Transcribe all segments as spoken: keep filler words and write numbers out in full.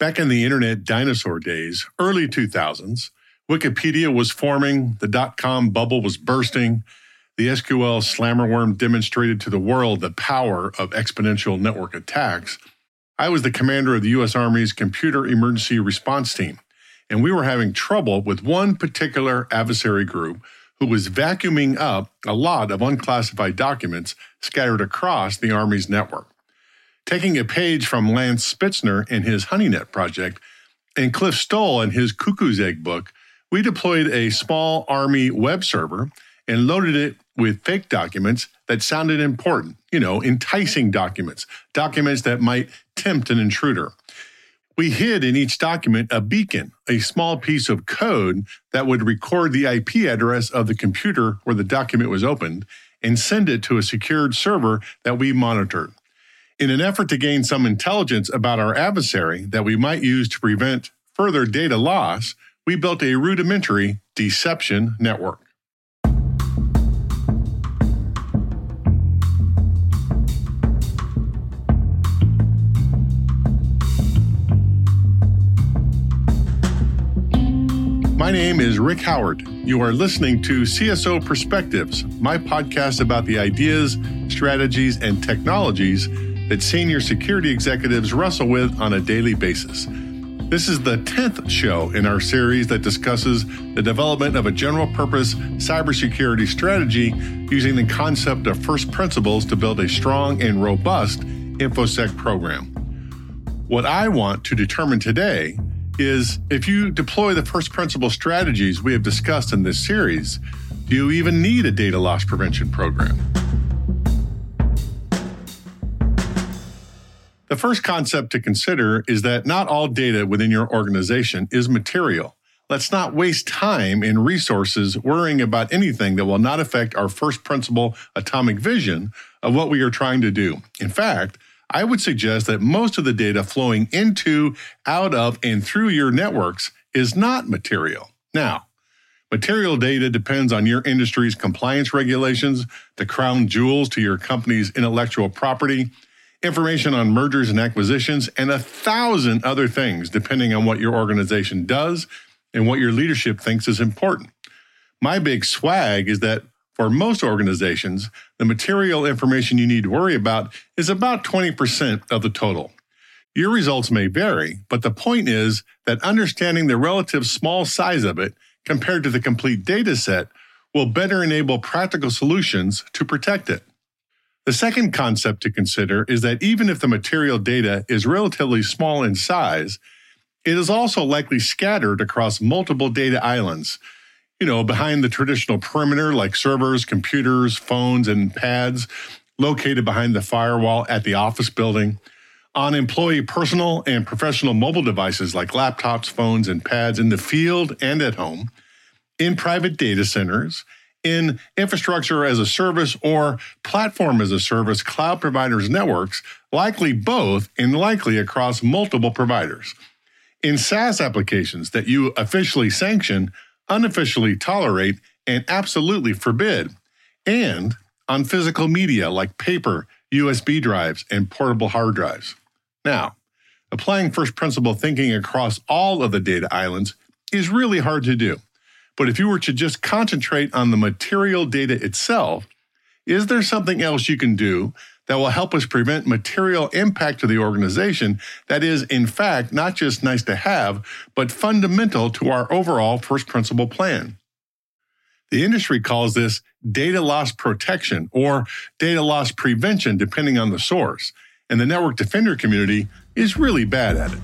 Back in the internet dinosaur days, early two thousands, Wikipedia was forming, the dot-com bubble was bursting. The S Q L slammerworm demonstrated to the world the power of exponential network attacks. I was the commander of the U S Army's Computer Emergency Response Team, and we were having trouble with one particular adversary group who was vacuuming up a lot of unclassified documents scattered across the Army's network. Taking a page from Lance Spitzner and his HoneyNet project and Cliff Stoll and his Cuckoo's Egg book, we deployed a small Army web server and loaded it with fake documents that sounded important, you know, enticing documents, documents that might tempt an intruder. We hid in each document a beacon, a small piece of code that would record the I P address of the computer where the document was opened and send it to a secured server that we monitored. In an effort to gain some intelligence about our adversary that we might use to prevent further data loss, we built a rudimentary deception network. My name is Rick Howard. You are listening to C S O Perspectives, my podcast about the ideas, strategies, and technologies that senior security executives wrestle with on a daily basis. This is the tenth show in our series that discusses the development of a general-purpose cybersecurity strategy using the concept of first principles to build a strong and robust InfoSec program. What I want to determine today is if you deploy the first principle strategies we have discussed in this series, do you even need a data loss prevention program? The first concept to consider is that not all data within your organization is material. Let's not waste time and resources worrying about anything that will not affect our first principle atomic vision of what we are trying to do. In fact, I would suggest that most of the data flowing into, out of, and through your networks is not material. Now, material data depends on your industry's compliance regulations, the crown jewels to your company's intellectual property, information on mergers and acquisitions, and a thousand other things depending on what your organization does and what your leadership thinks is important. My big swag is that for most organizations, the material information you need to worry about is about twenty percent of the total. Your results may vary, but the point is that understanding the relative small size of it compared to the complete data set will better enable practical solutions to protect it. The second concept to consider is that even if the material data is relatively small in size, it is also likely scattered across multiple data islands. You know, behind the traditional perimeter like servers, computers, phones, and pads, located behind the firewall at the office building, on employee personal and professional mobile devices like laptops, phones, and pads in the field and at home, in private data centers, in infrastructure as a service or platform as a service cloud providers networks, likely both and likely across multiple providers. In SaaS applications that you officially sanction, unofficially tolerate, and absolutely forbid, and on physical media like paper, U S B drives, and portable hard drives. Now, applying first principle thinking across all of the data islands is really hard to do. But if you were to just concentrate on the material data itself, is there something else you can do that will help us prevent material impact to the organization that is, in fact, not just nice to have, but fundamental to our overall first principle plan. The industry calls this data loss protection or data loss prevention, depending on the source, and the network defender community is really bad at it.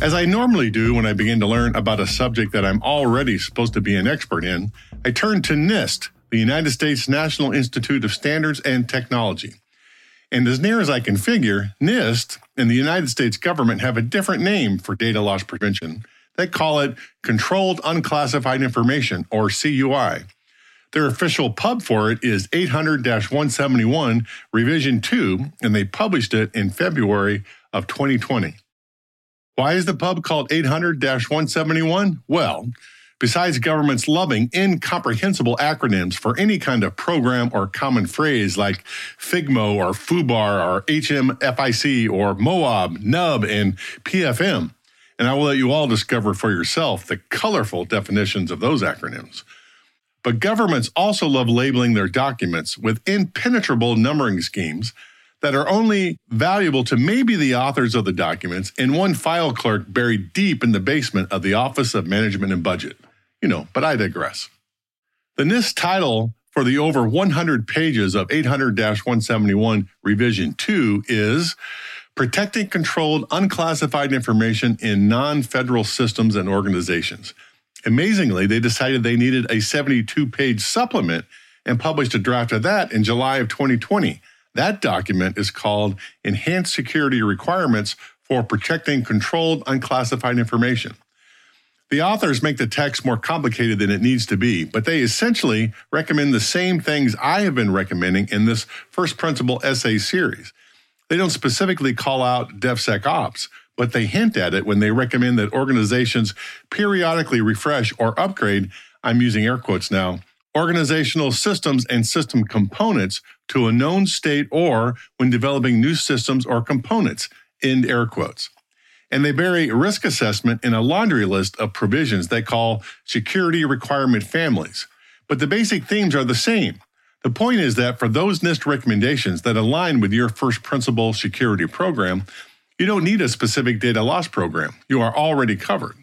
As I normally do when I begin to learn about a subject that I'm already supposed to be an expert in, I turn to NIST, the United States National Institute of Standards and Technology. And as near as I can figure, NIST and the United States government have a different name for data loss prevention. They call it Controlled Unclassified Information, or C U I. Their official pub for it is eight hundred dash one seventy-one Revision two, and they published it in February of twenty twenty. Why is the pub called eight hundred dash one seventy-one? Well, besides governments loving incomprehensible acronyms for any kind of program or common phrase like FIGMO or FUBAR or H M F I C or MOAB, N U B, and P F M, and I will let you all discover for yourself the colorful definitions of those acronyms. But governments also love labeling their documents with impenetrable numbering schemes that are only valuable to maybe the authors of the documents and one file clerk buried deep in the basement of the Office of Management and Budget. You know, but I digress. The NIST title for the over one hundred pages of eight hundred dash one seventy-one Revision two is Protecting Controlled Unclassified Information in Non-Federal Systems and Organizations. Amazingly, they decided they needed a seventy-two page supplement and published a draft of that in July of twenty twenty. That document is called Enhanced Security Requirements for Protecting Controlled Unclassified Information. The authors make the text more complicated than it needs to be, but they essentially recommend the same things I have been recommending in this First Principle Essay series. They don't specifically call out DevSecOps, but they hint at it when they recommend that organizations periodically refresh or upgrade, I'm using air quotes now, organizational systems and system components to a known state or when developing new systems or components, end air quotes. And they bury risk assessment in a laundry list of provisions they call security requirement families. But the basic themes are the same. The point is that for those NIST recommendations that align with your first principle security program, you don't need a specific data loss program. You are already covered.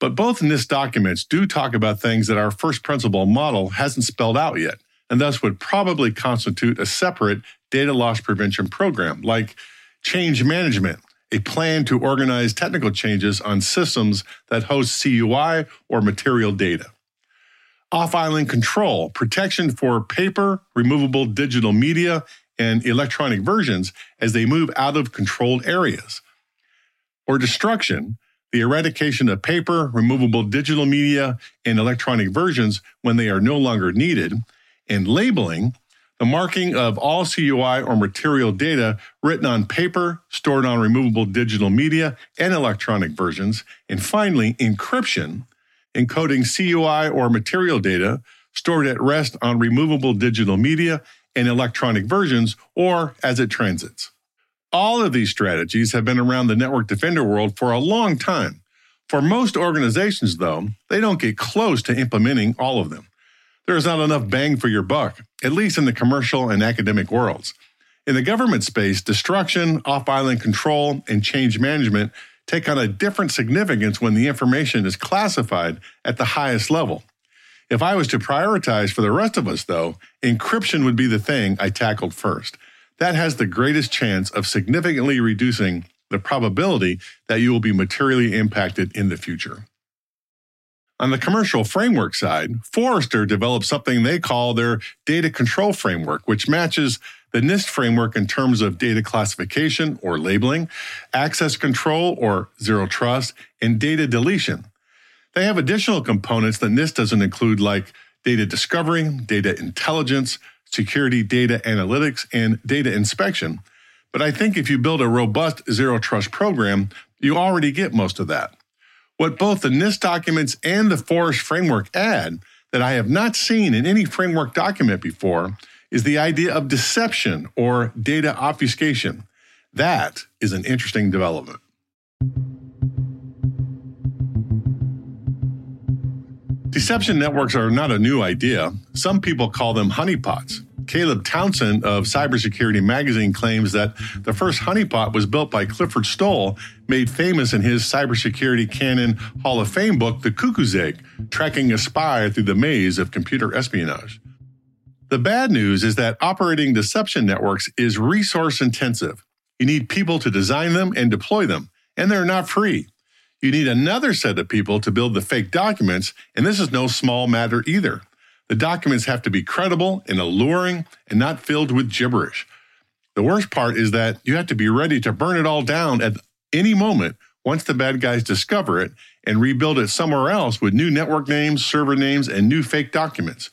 But both NIST documents do talk about things that our first principle model hasn't spelled out yet, and thus would probably constitute a separate data loss prevention program, like change management, a plan to organize technical changes on systems that host C U I or material data. Off-island control, protection for paper, removable digital media, and electronic versions as they move out of controlled areas. Or destruction, the eradication of paper, removable digital media, and electronic versions when they are no longer needed. And labeling, the marking of all C U I or material data written on paper, stored on removable digital media and electronic versions, and finally, encryption, encoding C U I or material data stored at rest on removable digital media and electronic versions or as it transits. All of these strategies have been around the network defender world for a long time. For most organizations, though, they don't get close to implementing all of them. There's not enough bang for your buck, at least in the commercial and academic worlds. In the government space, destruction, off-island control, and change management take on a different significance when the information is classified at the highest level. If I was to prioritize for the rest of us, though, encryption would be the thing I tackled first. That has the greatest chance of significantly reducing the probability that you will be materially impacted in the future. On the commercial framework side, Forrester developed something they call their data control framework, which matches the NIST framework in terms of data classification or labeling, access control or zero trust, and data deletion. They have additional components that NIST doesn't include, like data discovery, data intelligence, security data analytics, and data inspection. But I think if you build a robust zero trust program, you already get most of that. What both the NIST documents and the Forrester framework add that I have not seen in any framework document before is the idea of deception or data obfuscation. That is an interesting development. Deception networks are not a new idea. Some people call them honeypots. Caleb Townsend of Cybersecurity Magazine claims that the first honeypot was built by Cliff Stoll, made famous in his Cybersecurity Canon Hall of Fame book, The Cuckoo's Egg, tracking a spy through the maze of computer espionage. The bad news is that operating deception networks is resource intensive. You need people to design them and deploy them, and they're not free. You need another set of people to build the fake documents, and this is no small matter either. The documents have to be credible and alluring and not filled with gibberish. The worst part is that you have to be ready to burn it all down at any moment once the bad guys discover it and rebuild it somewhere else with new network names, server names, and new fake documents.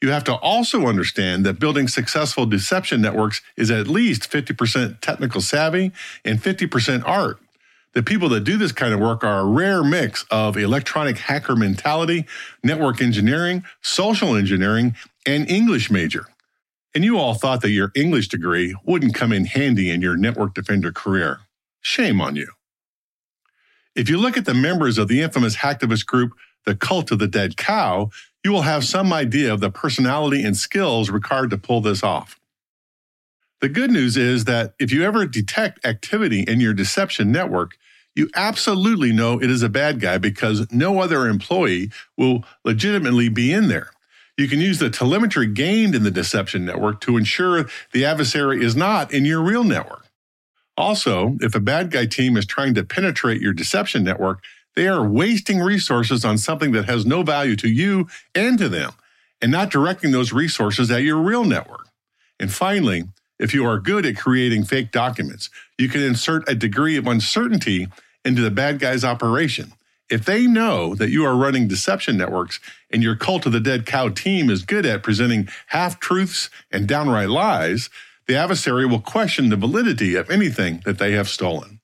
You have to also understand that building successful deception networks is at least fifty percent technical savvy and fifty percent art. The people that do this kind of work are a rare mix of electronic hacker mentality, network engineering, social engineering, and English major. And you all thought that your English degree wouldn't come in handy in your network defender career. Shame on you. If you look at the members of the infamous hacktivist group, the Cult of the Dead Cow, you will have some idea of the personality and skills required to pull this off. The good news is that if you ever detect activity in your deception network, you absolutely know it is a bad guy because no other employee will legitimately be in there. You can use the telemetry gained in the deception network to ensure the adversary is not in your real network. Also, if a bad guy team is trying to penetrate your deception network, they are wasting resources on something that has no value to you and to them, and not directing those resources at your real network. And finally, if you are good at creating fake documents, you can insert a degree of uncertainty into the bad guy's operation. If they know that you are running deception networks and your Cult of the Dead Cow team is good at presenting half-truths and downright lies, the adversary will question the validity of anything that they have stolen.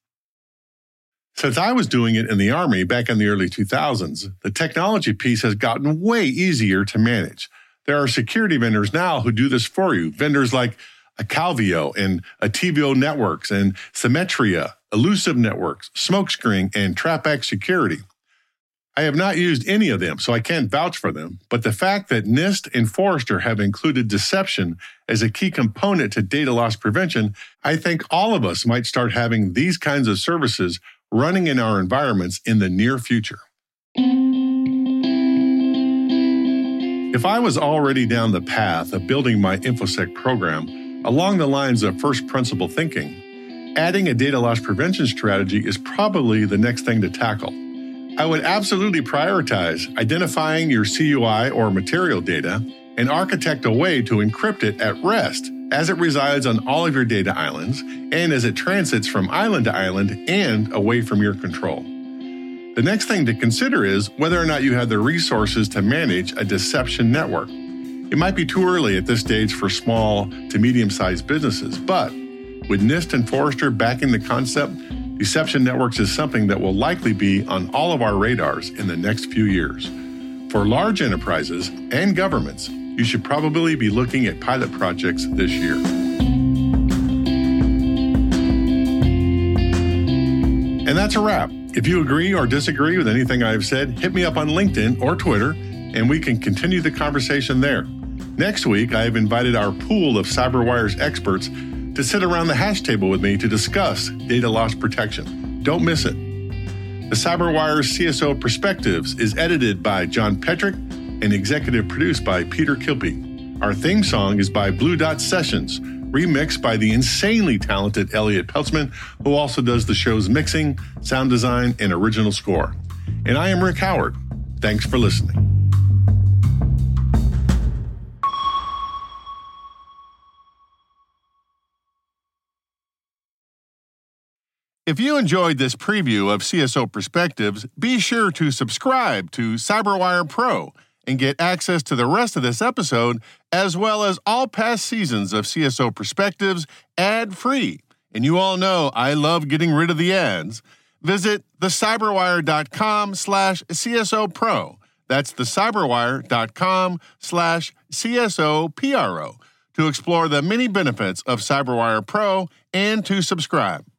Since I was doing it in the Army back in the early two thousands, the technology piece has gotten way easier to manage. There are security vendors now who do this for you. Vendors like Calvio and T B O Networks and Symetria, Elusive Networks, Smokescreen, and TrapX Security. I have not used any of them, so I can't vouch for them, but the fact that NIST and Forrester have included deception as a key component to data loss prevention, I think all of us might start having these kinds of services running in our environments in the near future. If I was already down the path of building my InfoSec program along the lines of first principle thinking, adding a data loss prevention strategy is probably the next thing to tackle. I would absolutely prioritize identifying your C U I or material data and architect a way to encrypt it at rest as it resides on all of your data islands and as it transits from island to island and away from your control. The next thing to consider is whether or not you have the resources to manage a deception network. It might be too early at this stage for small to medium-sized businesses, but with NIST and Forrester backing the concept, deception networks is something that will likely be on all of our radars in the next few years. For large enterprises and governments, you should probably be looking at pilot projects this year. And that's a wrap. If you agree or disagree with anything I've said, hit me up on LinkedIn or Twitter, and we can continue the conversation there. Next week, I have invited our pool of CyberWire's experts to sit around the hash table with me to discuss data loss protection. Don't miss it. The CyberWire's C S O Perspectives is edited by John Petrick and executive produced by Peter Kilpie. Our theme song is by Blue Dot Sessions, remixed by the insanely talented Elliot Peltzman, who also does the show's mixing, sound design, and original score. And I am Rick Howard. Thanks for listening. If you enjoyed this preview of C S O Perspectives, be sure to subscribe to CyberWire Pro and get access to the rest of this episode, as well as all past seasons of C S O Perspectives, ad-free. And you all know I love getting rid of the ads. Visit thecyberwire.com slash CSOPro. That's thecyberwire.com slash CSOPRO to explore the many benefits of CyberWire Pro and to subscribe.